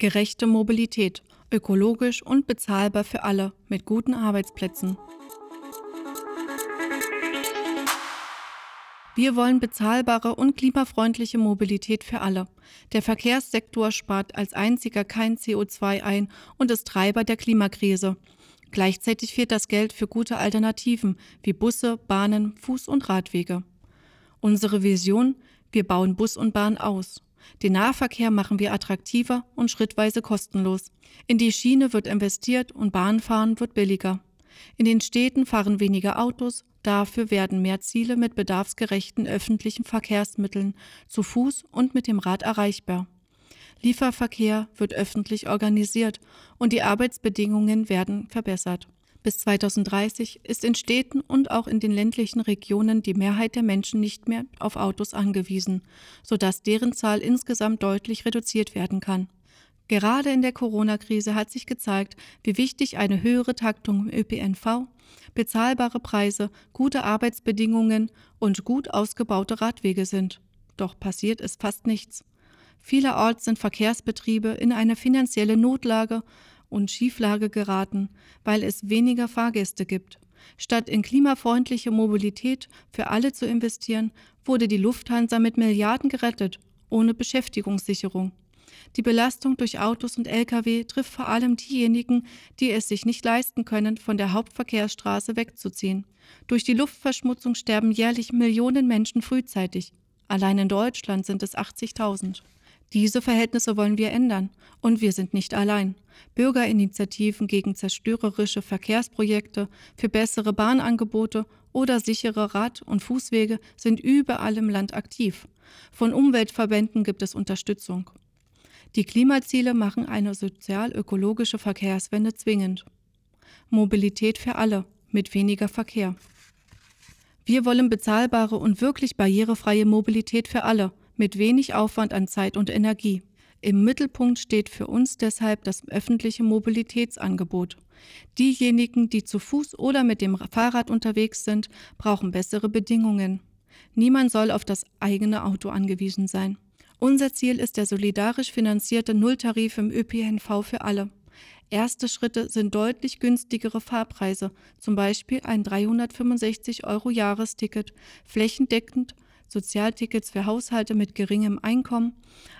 Gerechte Mobilität, ökologisch und bezahlbar für alle mit guten Arbeitsplätzen. Wir wollen bezahlbare und klimafreundliche Mobilität für alle. Der Verkehrssektor spart als einziger kein CO2 ein und ist Treiber der Klimakrise. Gleichzeitig fehlt das Geld für gute Alternativen wie Busse, Bahnen, Fuß- und Radwege. Unsere Vision: Wir bauen Bus und Bahn aus. Den Nahverkehr machen wir attraktiver und schrittweise kostenlos. In die Schiene wird investiert und Bahnfahren wird billiger. In den Städten fahren weniger Autos, dafür werden mehr Ziele mit bedarfsgerechten öffentlichen Verkehrsmitteln zu Fuß und mit dem Rad erreichbar. Lieferverkehr wird öffentlich organisiert und die Arbeitsbedingungen werden verbessert. Bis 2030 ist in Städten und auch in den ländlichen Regionen die Mehrheit der Menschen nicht mehr auf Autos angewiesen, sodass deren Zahl insgesamt deutlich reduziert werden kann. Gerade in der Corona-Krise hat sich gezeigt, wie wichtig eine höhere Taktung im ÖPNV, bezahlbare Preise, gute Arbeitsbedingungen und gut ausgebaute Radwege sind. Doch passiert ist fast nichts. Vielerorts sind Verkehrsbetriebe in eine finanzielle Notlage und Schieflage geraten, weil es weniger Fahrgäste gibt. Statt in klimafreundliche Mobilität für alle zu investieren, wurde die Lufthansa mit Milliarden gerettet, ohne Beschäftigungssicherung. Die Belastung durch Autos und Lkw trifft vor allem diejenigen, die es sich nicht leisten können, von der Hauptverkehrsstraße wegzuziehen. Durch die Luftverschmutzung sterben jährlich Millionen Menschen frühzeitig. Allein in Deutschland sind es 80.000. Diese Verhältnisse wollen wir ändern. Und wir sind nicht allein. Bürgerinitiativen gegen zerstörerische Verkehrsprojekte, für bessere Bahnangebote oder sichere Rad- und Fußwege sind überall im Land aktiv. Von Umweltverbänden gibt es Unterstützung. Die Klimaziele machen eine sozial-ökologische Verkehrswende zwingend. Mobilität für alle mit weniger Verkehr. Wir wollen bezahlbare und wirklich barrierefreie Mobilität für alle, mit wenig Aufwand an Zeit und Energie. Im Mittelpunkt steht für uns deshalb das öffentliche Mobilitätsangebot. Diejenigen, die zu Fuß oder mit dem Fahrrad unterwegs sind, brauchen bessere Bedingungen. Niemand soll auf das eigene Auto angewiesen sein. Unser Ziel ist der solidarisch finanzierte Nulltarif im ÖPNV für alle. Erste Schritte sind deutlich günstigere Fahrpreise, zum Beispiel ein 365-Euro-Jahresticket, flächendeckend Sozialtickets für Haushalte mit geringem Einkommen,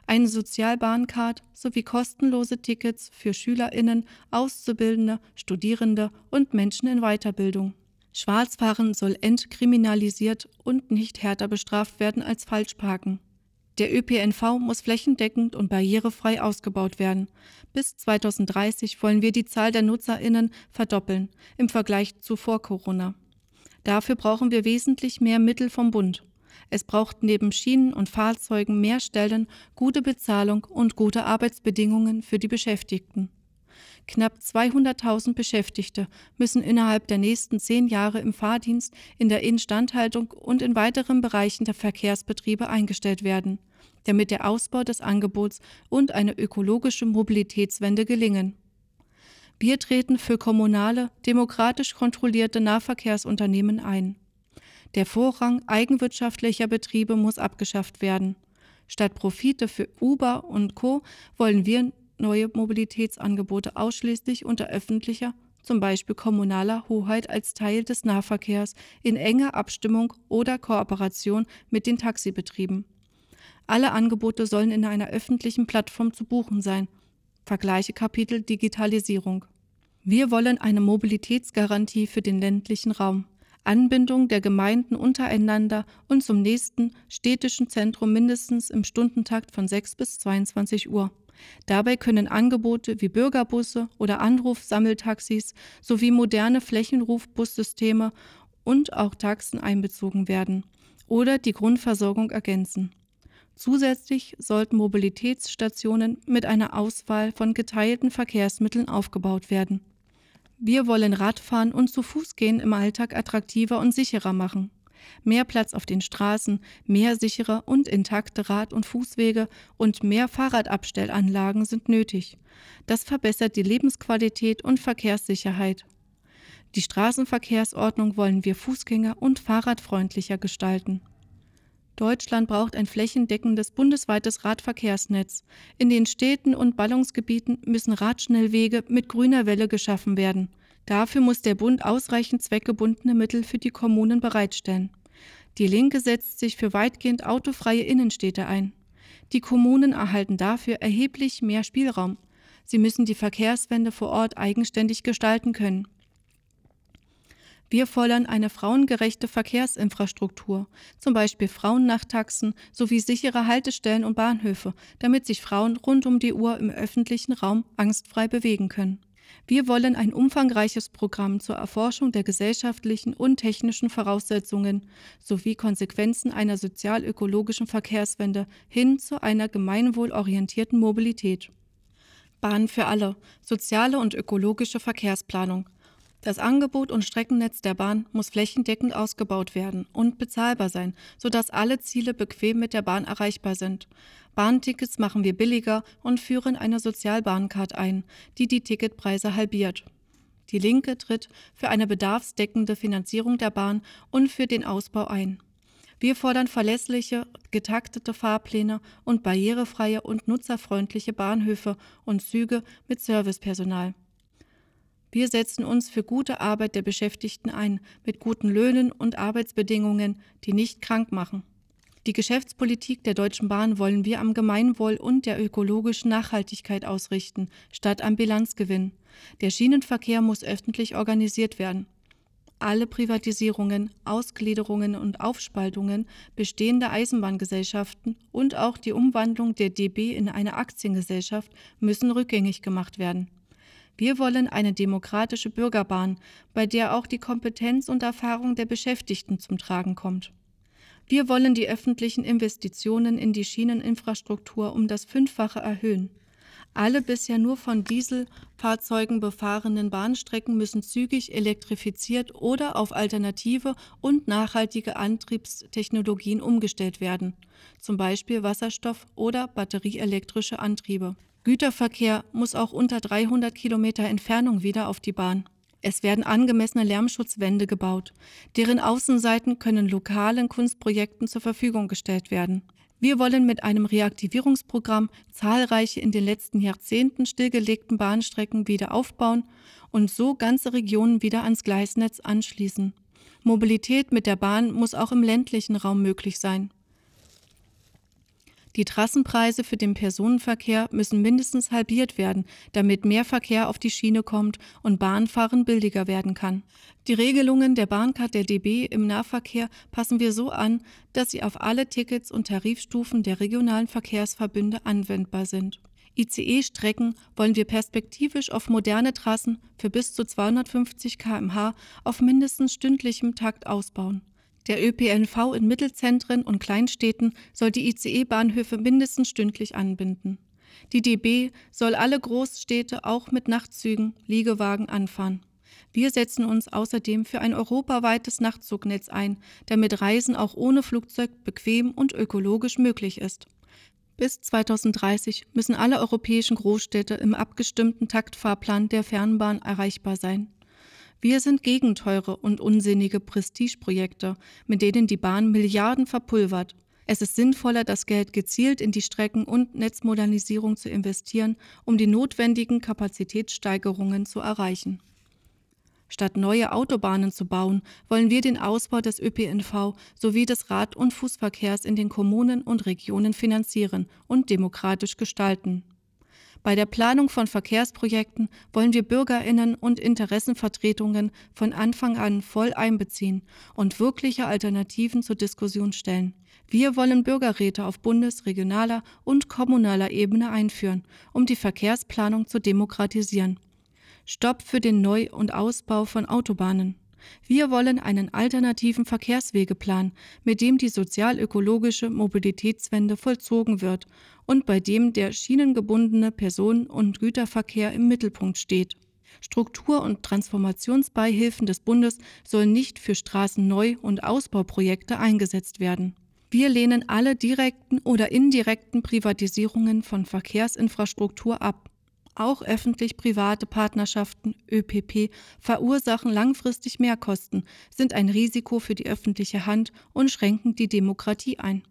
eine Sozialbahncard sowie kostenlose Tickets für SchülerInnen, Auszubildende, Studierende und Menschen in Weiterbildung. Schwarzfahren soll entkriminalisiert und nicht härter bestraft werden als Falschparken. Der ÖPNV muss flächendeckend und barrierefrei ausgebaut werden. Bis 2030 wollen wir die Zahl der NutzerInnen verdoppeln im Vergleich zu vor Corona. Dafür brauchen wir wesentlich mehr Mittel vom Bund. Es braucht neben Schienen und Fahrzeugen mehr Stellen, gute Bezahlung und gute Arbeitsbedingungen für die Beschäftigten. Knapp 200.000 Beschäftigte müssen innerhalb der nächsten 10 Jahre im Fahrdienst, in der Instandhaltung und in weiteren Bereichen der Verkehrsbetriebe eingestellt werden, damit der Ausbau des Angebots und eine ökologische Mobilitätswende gelingen. Wir treten für kommunale, demokratisch kontrollierte Nahverkehrsunternehmen ein. Der Vorrang eigenwirtschaftlicher Betriebe muss abgeschafft werden. Statt Profite für Uber und Co. wollen wir neue Mobilitätsangebote ausschließlich unter öffentlicher, zum Beispiel kommunaler Hoheit als Teil des Nahverkehrs in enger Abstimmung oder Kooperation mit den Taxibetrieben. Alle Angebote sollen in einer öffentlichen Plattform zu buchen sein. Vergleiche Kapitel Digitalisierung. Wir wollen eine Mobilitätsgarantie für den ländlichen Raum. Anbindung der Gemeinden untereinander und zum nächsten städtischen Zentrum mindestens im Stundentakt von 6 bis 22 Uhr. Dabei können Angebote wie Bürgerbusse oder Anrufsammeltaxis sowie moderne Flächenrufbussysteme und auch Taxen einbezogen werden oder die Grundversorgung ergänzen. Zusätzlich sollten Mobilitätsstationen mit einer Auswahl von geteilten Verkehrsmitteln aufgebaut werden. Wir wollen Radfahren und zu Fuß gehen im Alltag attraktiver und sicherer machen. Mehr Platz auf den Straßen, mehr sichere und intakte Rad- und Fußwege und mehr Fahrradabstellanlagen sind nötig. Das verbessert die Lebensqualität und Verkehrssicherheit. Die Straßenverkehrsordnung wollen wir fußgänger- und fahrradfreundlicher gestalten. Deutschland braucht ein flächendeckendes bundesweites Radverkehrsnetz. In den Städten und Ballungsgebieten müssen Radschnellwege mit grüner Welle geschaffen werden. Dafür muss der Bund ausreichend zweckgebundene Mittel für die Kommunen bereitstellen. Die Linke setzt sich für weitgehend autofreie Innenstädte ein. Die Kommunen erhalten dafür erheblich mehr Spielraum. Sie müssen die Verkehrswende vor Ort eigenständig gestalten können. Wir fordern eine frauengerechte Verkehrsinfrastruktur, zum Beispiel Frauennachttaxen sowie sichere Haltestellen und Bahnhöfe, damit sich Frauen rund um die Uhr im öffentlichen Raum angstfrei bewegen können. Wir wollen ein umfangreiches Programm zur Erforschung der gesellschaftlichen und technischen Voraussetzungen sowie Konsequenzen einer sozial-ökologischen Verkehrswende hin zu einer gemeinwohlorientierten Mobilität. Bahn für alle, soziale und ökologische Verkehrsplanung. Das Angebot und Streckennetz der Bahn muss flächendeckend ausgebaut werden und bezahlbar sein, sodass alle Ziele bequem mit der Bahn erreichbar sind. Bahntickets machen wir billiger und führen eine Sozialbahncard ein, die die Ticketpreise halbiert. Die Linke tritt für eine bedarfsdeckende Finanzierung der Bahn und für den Ausbau ein. Wir fordern verlässliche, getaktete Fahrpläne und barrierefreie und nutzerfreundliche Bahnhöfe und Züge mit Servicepersonal. Wir setzen uns für gute Arbeit der Beschäftigten ein, mit guten Löhnen und Arbeitsbedingungen, die nicht krank machen. Die Geschäftspolitik der Deutschen Bahn wollen wir am Gemeinwohl und der ökologischen Nachhaltigkeit ausrichten, statt am Bilanzgewinn. Der Schienenverkehr muss öffentlich organisiert werden. Alle Privatisierungen, Ausgliederungen und Aufspaltungen bestehender Eisenbahngesellschaften und auch die Umwandlung der DB in eine Aktiengesellschaft müssen rückgängig gemacht werden. Wir wollen eine demokratische Bürgerbahn, bei der auch die Kompetenz und Erfahrung der Beschäftigten zum Tragen kommt. Wir wollen die öffentlichen Investitionen in die Schieneninfrastruktur um das 5-fache erhöhen. Alle bisher nur von Dieselfahrzeugen befahrenen Bahnstrecken müssen zügig elektrifiziert oder auf alternative und nachhaltige Antriebstechnologien umgestellt werden, zum Beispiel Wasserstoff- oder batterieelektrische Antriebe. Güterverkehr muss auch unter 300 Kilometer Entfernung wieder auf die Bahn. Es werden angemessene Lärmschutzwände gebaut. Deren Außenseiten können lokalen Kunstprojekten zur Verfügung gestellt werden. Wir wollen mit einem Reaktivierungsprogramm zahlreiche in den letzten Jahrzehnten stillgelegten Bahnstrecken wieder aufbauen und so ganze Regionen wieder ans Gleisnetz anschließen. Mobilität mit der Bahn muss auch im ländlichen Raum möglich sein. Die Trassenpreise für den Personenverkehr müssen mindestens halbiert werden, damit mehr Verkehr auf die Schiene kommt und Bahnfahren billiger werden kann. Die Regelungen der Bahncard der DB im Nahverkehr passen wir so an, dass sie auf alle Tickets und Tarifstufen der regionalen Verkehrsverbünde anwendbar sind. ICE-Strecken wollen wir perspektivisch auf moderne Trassen für bis zu 250 km/h auf mindestens stündlichem Takt ausbauen. Der ÖPNV in Mittelzentren und Kleinstädten soll die ICE-Bahnhöfe mindestens stündlich anbinden. Die DB soll alle Großstädte auch mit Nachtzügen, Liegewagen anfahren. Wir setzen uns außerdem für ein europaweites Nachtzugnetz ein, damit Reisen auch ohne Flugzeug bequem und ökologisch möglich ist. Bis 2030 müssen alle europäischen Großstädte im abgestimmten Taktfahrplan der Fernbahn erreichbar sein. Wir sind gegen teure und unsinnige Prestigeprojekte, mit denen die Bahn Milliarden verpulvert. Es ist sinnvoller, das Geld gezielt in die Strecken- und Netzmodernisierung zu investieren, um die notwendigen Kapazitätssteigerungen zu erreichen. Statt neue Autobahnen zu bauen, wollen wir den Ausbau des ÖPNV sowie des Rad- und Fußverkehrs in den Kommunen und Regionen finanzieren und demokratisch gestalten. Bei der Planung von Verkehrsprojekten wollen wir BürgerInnen und Interessenvertretungen von Anfang an voll einbeziehen und wirkliche Alternativen zur Diskussion stellen. Wir wollen Bürgerräte auf bundes-, regionaler und kommunaler Ebene einführen, um die Verkehrsplanung zu demokratisieren. Stopp für den Neu- und Ausbau von Autobahnen. Wir wollen einen alternativen Verkehrswegeplan, mit dem die sozial-ökologische Mobilitätswende vollzogen wird und bei dem der schienengebundene Personen- und Güterverkehr im Mittelpunkt steht. Struktur- und Transformationsbeihilfen des Bundes sollen nicht für Straßenneu- und Ausbauprojekte eingesetzt werden. Wir lehnen alle direkten oder indirekten Privatisierungen von Verkehrsinfrastruktur ab. auch öffentlich-private Partnerschaften, ÖPP, verursachen langfristig Mehrkosten, sind ein Risiko für die öffentliche Hand und schränken die Demokratie ein.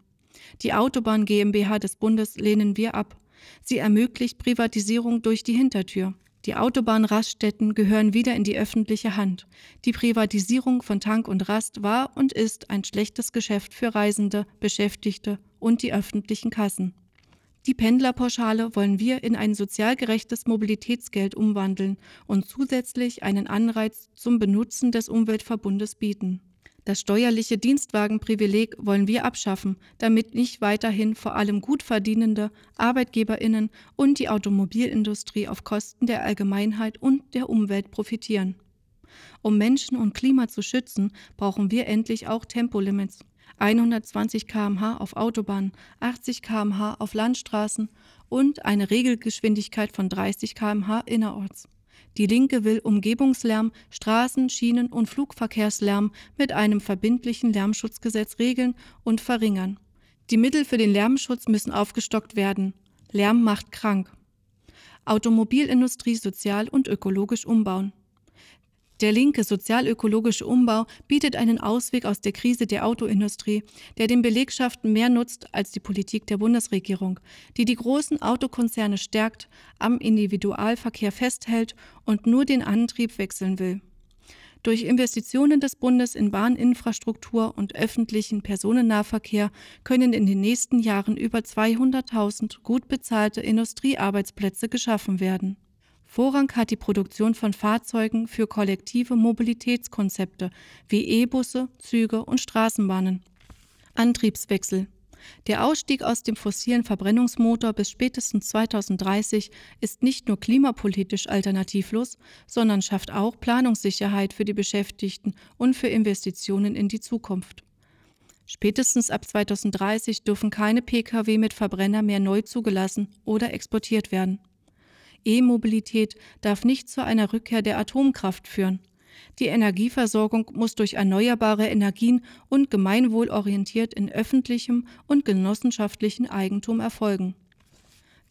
Die Autobahn GmbH des Bundes lehnen wir ab. Sie ermöglicht Privatisierung durch die Hintertür. Die Autobahnraststätten gehören wieder in die öffentliche Hand. Die Privatisierung von Tank und Rast war und ist ein schlechtes Geschäft für Reisende, Beschäftigte und die öffentlichen Kassen. Die Pendlerpauschale wollen wir in ein sozial gerechtes Mobilitätsgeld umwandeln und zusätzlich einen Anreiz zum Benutzen des Umweltverbundes bieten. Das steuerliche Dienstwagenprivileg wollen wir abschaffen, damit nicht weiterhin vor allem gutverdienende ArbeitgeberInnen und die Automobilindustrie auf Kosten der Allgemeinheit und der Umwelt profitieren. Um Menschen und Klima zu schützen, brauchen wir endlich auch Tempolimits. 120 km/h auf Autobahnen, 80 km/h auf Landstraßen und eine Regelgeschwindigkeit von 30 km/h innerorts. Die Linke will Umgebungslärm, Straßen-, Schienen- und Flugverkehrslärm mit einem verbindlichen Lärmschutzgesetz regeln und verringern. Die Mittel für den Lärmschutz müssen aufgestockt werden. Lärm macht krank. Automobilindustrie sozial und ökologisch umbauen. Der linke sozial-ökologische Umbau bietet einen Ausweg aus der Krise der Autoindustrie, der den Belegschaften mehr nutzt als die Politik der Bundesregierung, die die großen Autokonzerne stärkt, am Individualverkehr festhält und nur den Antrieb wechseln will. Durch Investitionen des Bundes in Bahninfrastruktur und öffentlichen Personennahverkehr können in den nächsten Jahren über 200.000 gut bezahlte Industriearbeitsplätze geschaffen werden. Vorrang hat die Produktion von Fahrzeugen für kollektive Mobilitätskonzepte wie E-Busse, Züge und Straßenbahnen. Antriebswechsel. Der Ausstieg aus dem fossilen Verbrennungsmotor bis spätestens 2030 ist nicht nur klimapolitisch alternativlos, sondern schafft auch Planungssicherheit für die Beschäftigten und für Investitionen in die Zukunft. Spätestens ab 2030 dürfen keine Pkw mit Verbrenner mehr neu zugelassen oder exportiert werden. E-Mobilität darf nicht zu einer Rückkehr der Atomkraft führen. Die Energieversorgung muss durch erneuerbare Energien und gemeinwohlorientiert in öffentlichem und genossenschaftlichem Eigentum erfolgen.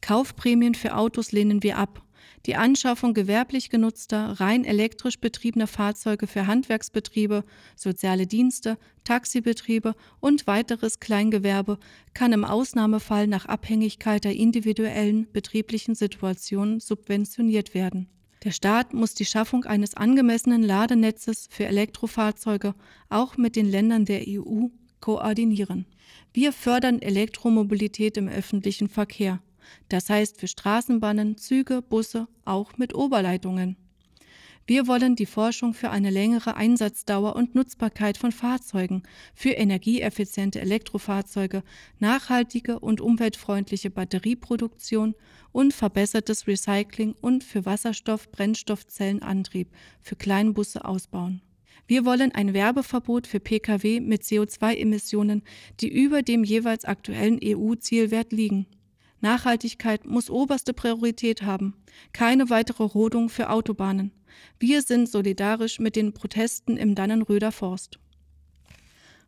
Kaufprämien für Autos lehnen wir ab. Die Anschaffung gewerblich genutzter, rein elektrisch betriebener Fahrzeuge für Handwerksbetriebe, soziale Dienste, Taxibetriebe und weiteres Kleingewerbe kann im Ausnahmefall nach Abhängigkeit der individuellen betrieblichen Situation subventioniert werden. Der Staat muss die Schaffung eines angemessenen Ladenetzes für Elektrofahrzeuge auch mit den Ländern der EU koordinieren. Wir fördern Elektromobilität im öffentlichen Verkehr. Das heißt für Straßenbahnen, Züge, Busse, auch mit Oberleitungen. Wir wollen die Forschung für eine längere Einsatzdauer und Nutzbarkeit von Fahrzeugen, für energieeffiziente Elektrofahrzeuge, nachhaltige und umweltfreundliche Batterieproduktion und verbessertes Recycling und für Wasserstoff-Brennstoffzellenantrieb für Kleinbusse ausbauen. Wir wollen ein Werbeverbot für Pkw mit CO2-Emissionen, die über dem jeweils aktuellen EU-Zielwert liegen. Nachhaltigkeit muss oberste Priorität haben. Keine weitere Rodung für Autobahnen. Wir sind solidarisch mit den Protesten im Dannenröder Forst.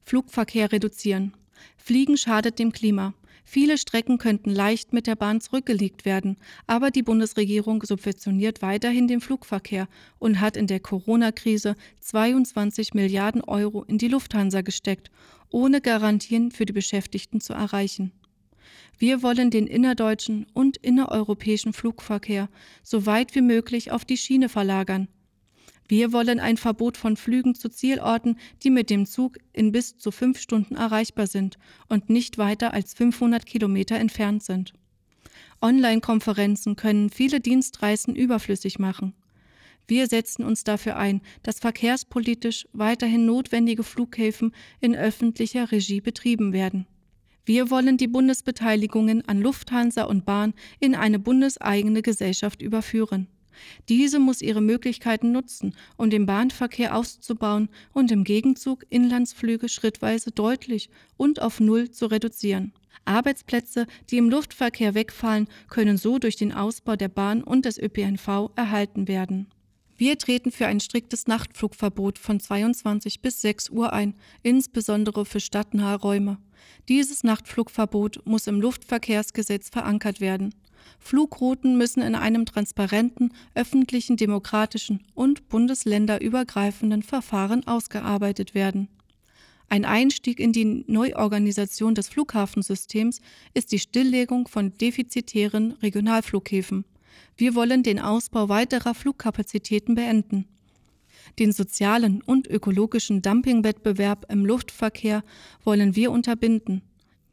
Flugverkehr reduzieren. Fliegen schadet dem Klima. Viele Strecken könnten leicht mit der Bahn zurückgelegt werden, aber die Bundesregierung subventioniert weiterhin den Flugverkehr und hat in der Corona-Krise 22 Milliarden Euro in die Lufthansa gesteckt, ohne Garantien für die Beschäftigten zu erreichen. Wir wollen den innerdeutschen und innereuropäischen Flugverkehr so weit wie möglich auf die Schiene verlagern. Wir wollen ein Verbot von Flügen zu Zielorten, die mit dem Zug in bis zu 5 Stunden erreichbar sind und nicht weiter als 500 Kilometer entfernt sind. Online-Konferenzen können viele Dienstreisen überflüssig machen. Wir setzen uns dafür ein, dass verkehrspolitisch weiterhin notwendige Flughäfen in öffentlicher Regie betrieben werden. Wir wollen die Bundesbeteiligungen an Lufthansa und Bahn in eine bundeseigene Gesellschaft überführen. Diese muss ihre Möglichkeiten nutzen, um den Bahnverkehr auszubauen und im Gegenzug Inlandsflüge schrittweise deutlich und auf 0 zu reduzieren. Arbeitsplätze, die im Luftverkehr wegfallen, können so durch den Ausbau der Bahn und des ÖPNV erhalten werden. Wir treten für ein striktes Nachtflugverbot von 22 bis 6 Uhr ein, insbesondere für stadtnahe Räume. Dieses Nachtflugverbot muss im Luftverkehrsgesetz verankert werden. Flugrouten müssen in einem transparenten, öffentlichen, demokratischen und bundesländerübergreifenden Verfahren ausgearbeitet werden. Ein Einstieg in die Neuorganisation des Flughafensystems ist die Stilllegung von defizitären Regionalflughäfen. Wir wollen den Ausbau weiterer Flugkapazitäten beenden. Den sozialen und ökologischen Dumpingwettbewerb im Luftverkehr wollen wir unterbinden.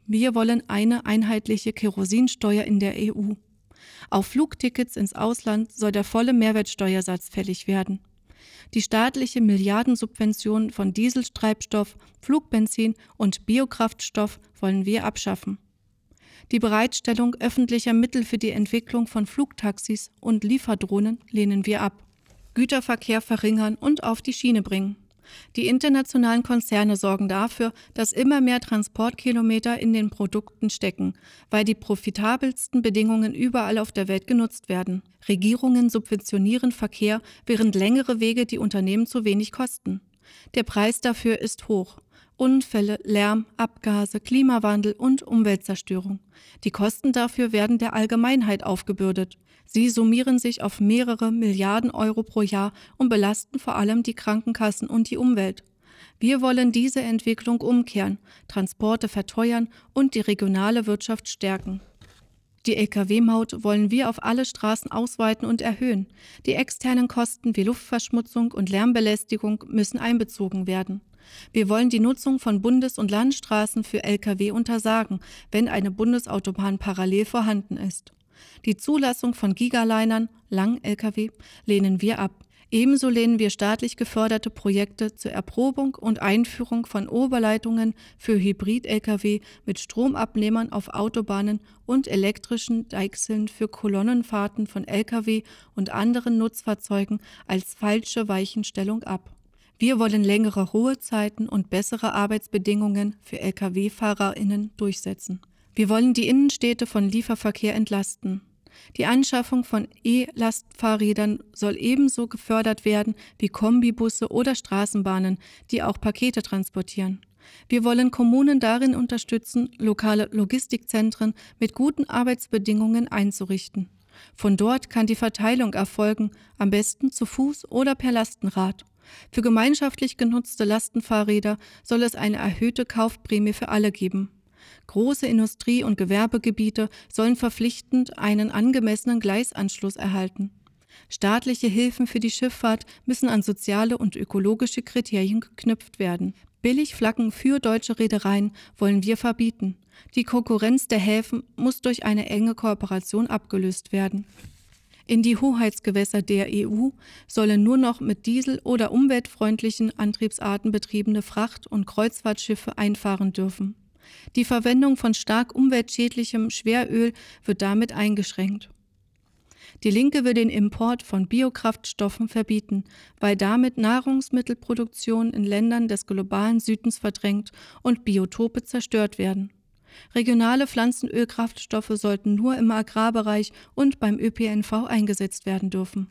Wir wollen eine einheitliche Kerosinsteuer in der EU. Auf Flugtickets ins Ausland soll der volle Mehrwertsteuersatz fällig werden. Die staatliche Milliardensubvention von Dieseltreibstoff, Flugbenzin und Biokraftstoff wollen wir abschaffen. Die Bereitstellung öffentlicher Mittel für die Entwicklung von Flugtaxis und Lieferdrohnen lehnen wir ab. Güterverkehr verringern und auf die Schiene bringen. Die internationalen Konzerne sorgen dafür, dass immer mehr Transportkilometer in den Produkten stecken, weil die profitabelsten Bedingungen überall auf der Welt genutzt werden. Regierungen subventionieren Verkehr, während längere Wege die Unternehmen zu wenig kosten. Der Preis dafür ist hoch. Unfälle, Lärm, Abgase, Klimawandel und Umweltzerstörung. Die Kosten dafür werden der Allgemeinheit aufgebürdet. Sie summieren sich auf mehrere Milliarden Euro pro Jahr und belasten vor allem die Krankenkassen und die Umwelt. Wir wollen diese Entwicklung umkehren, Transporte verteuern und die regionale Wirtschaft stärken. Die Lkw-Maut wollen wir auf alle Straßen ausweiten und erhöhen. Die externen Kosten wie Luftverschmutzung und Lärmbelästigung müssen einbezogen werden. Wir wollen die Nutzung von Bundes- und Landstraßen für Lkw untersagen, wenn eine Bundesautobahn parallel vorhanden ist. Die Zulassung von Gigalinern, Lang-Lkw, lehnen wir ab. Ebenso lehnen wir staatlich geförderte Projekte zur Erprobung und Einführung von Oberleitungen für Hybrid-Lkw mit Stromabnehmern auf Autobahnen und elektrischen Deichseln für Kolonnenfahrten von Lkw und anderen Nutzfahrzeugen als falsche Weichenstellung ab. Wir wollen längere Ruhezeiten und bessere Arbeitsbedingungen für Lkw-FahrerInnen durchsetzen. Wir wollen die Innenstädte von Lieferverkehr entlasten. Die Anschaffung von E-Lastfahrrädern soll ebenso gefördert werden wie Kombibusse oder Straßenbahnen, die auch Pakete transportieren. Wir wollen Kommunen darin unterstützen, lokale Logistikzentren mit guten Arbeitsbedingungen einzurichten. Von dort kann die Verteilung erfolgen, am besten zu Fuß oder per Lastenrad. Für gemeinschaftlich genutzte Lastenfahrräder soll es eine erhöhte Kaufprämie für alle geben. Große Industrie- und Gewerbegebiete sollen verpflichtend einen angemessenen Gleisanschluss erhalten. Staatliche Hilfen für die Schifffahrt müssen an soziale und ökologische Kriterien geknüpft werden. Billigflaggen für deutsche Reedereien wollen wir verbieten. Die Konkurrenz der Häfen muss durch eine enge Kooperation abgelöst werden. In die Hoheitsgewässer der EU sollen nur noch mit Diesel- oder umweltfreundlichen Antriebsarten betriebene Fracht- und Kreuzfahrtschiffe einfahren dürfen. Die Verwendung von stark umweltschädlichem Schweröl wird damit eingeschränkt. Die Linke will den Import von Biokraftstoffen verbieten, weil damit Nahrungsmittelproduktion in Ländern des globalen Südens verdrängt und Biotope zerstört werden. Regionale Pflanzenölkraftstoffe sollten nur im Agrarbereich und beim ÖPNV eingesetzt werden dürfen.